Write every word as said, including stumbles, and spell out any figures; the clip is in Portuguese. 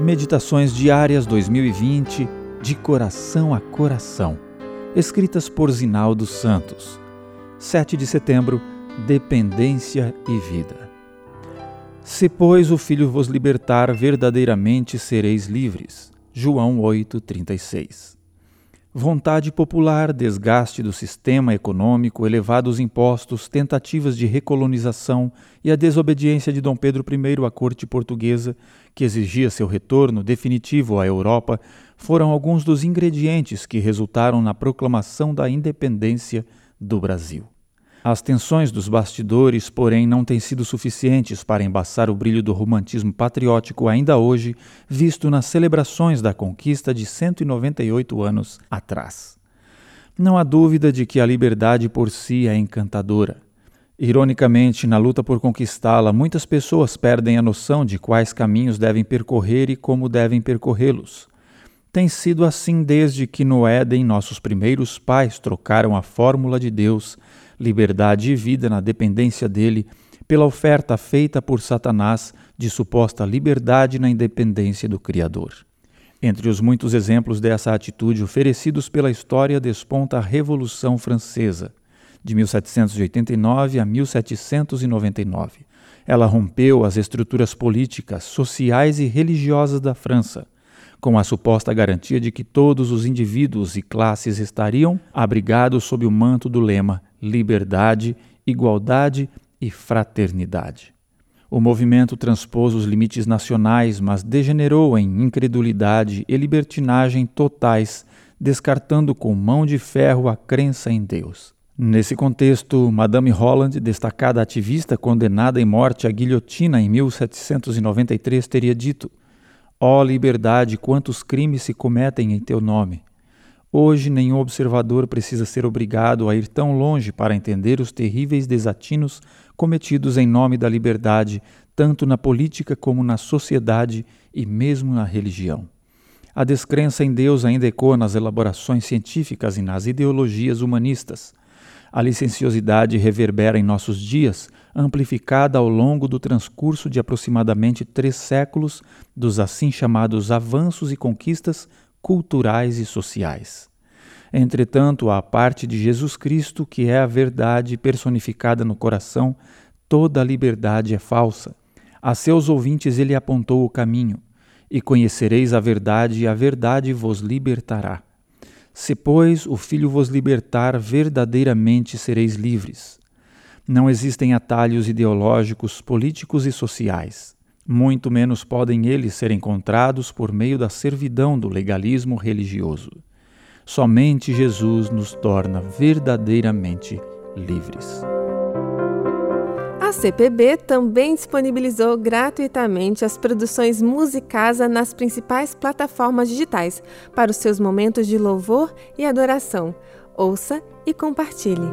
Meditações Diárias dois mil e vinte, de coração a coração, escritas por Zinaldo Santos. sete de setembro, Dependência e Vida. Se, pois, o Filho vos libertar, verdadeiramente sereis livres. João oito, trinta e seis. Vontade popular, desgaste do sistema econômico, elevados impostos, tentativas de recolonização e a desobediência de Dom Pedro I à corte portuguesa, que exigia seu retorno definitivo à Europa, foram alguns dos ingredientes que resultaram na proclamação da independência do Brasil. As tensões dos bastidores, porém, não têm sido suficientes para embaçar o brilho do romantismo patriótico ainda hoje, visto nas celebrações da conquista de cento e noventa e oito anos atrás. Não há dúvida de que a liberdade por si é encantadora. Ironicamente, na luta por conquistá-la, muitas pessoas perdem a noção de quais caminhos devem percorrer e como devem percorrê-los. Tem sido assim desde que no Éden nossos primeiros pais trocaram a fórmula de Deus, liberdade e vida na dependência dele, pela oferta feita por Satanás de suposta liberdade na independência do Criador. Entre os muitos exemplos dessa atitude oferecidos pela história desponta a Revolução Francesa, de mil setecentos e oitenta e nove a mil setecentos e noventa e nove. Ela rompeu as estruturas políticas, sociais e religiosas da França, com a suposta garantia de que todos os indivíduos e classes estariam abrigados sob o manto do lema liberdade, igualdade e fraternidade. O movimento transpôs os limites nacionais, mas degenerou em incredulidade e libertinagem totais, descartando com mão de ferro a crença em Deus. Nesse contexto, Madame Holland, destacada ativista condenada em morte à guilhotina em mil setecentos e noventa e três, teria dito: ó liberdade, quantos crimes se cometem em teu nome! Hoje, nenhum observador precisa ser obrigado a ir tão longe para entender os terríveis desatinos cometidos em nome da liberdade, tanto na política como na sociedade e mesmo na religião. A descrença em Deus ainda ecoa nas elaborações científicas e nas ideologias humanistas. A licenciosidade reverbera em nossos dias, amplificada ao longo do transcurso de aproximadamente três séculos dos assim chamados avanços e conquistas culturais e sociais. Entretanto, à parte de Jesus Cristo, que é a verdade personificada no coração, toda a liberdade é falsa. A seus ouvintes ele apontou o caminho, e conhecereis a verdade, e a verdade vos libertará. Se, pois, o Filho vos libertar, verdadeiramente sereis livres. Não existem atalhos ideológicos, políticos e sociais. Muito menos podem eles ser encontrados por meio da servidão do legalismo religioso. Somente Jesus nos torna verdadeiramente livres. A C P B também disponibilizou gratuitamente as produções musicais nas principais plataformas digitais para os seus momentos de louvor e adoração. Ouça e compartilhe.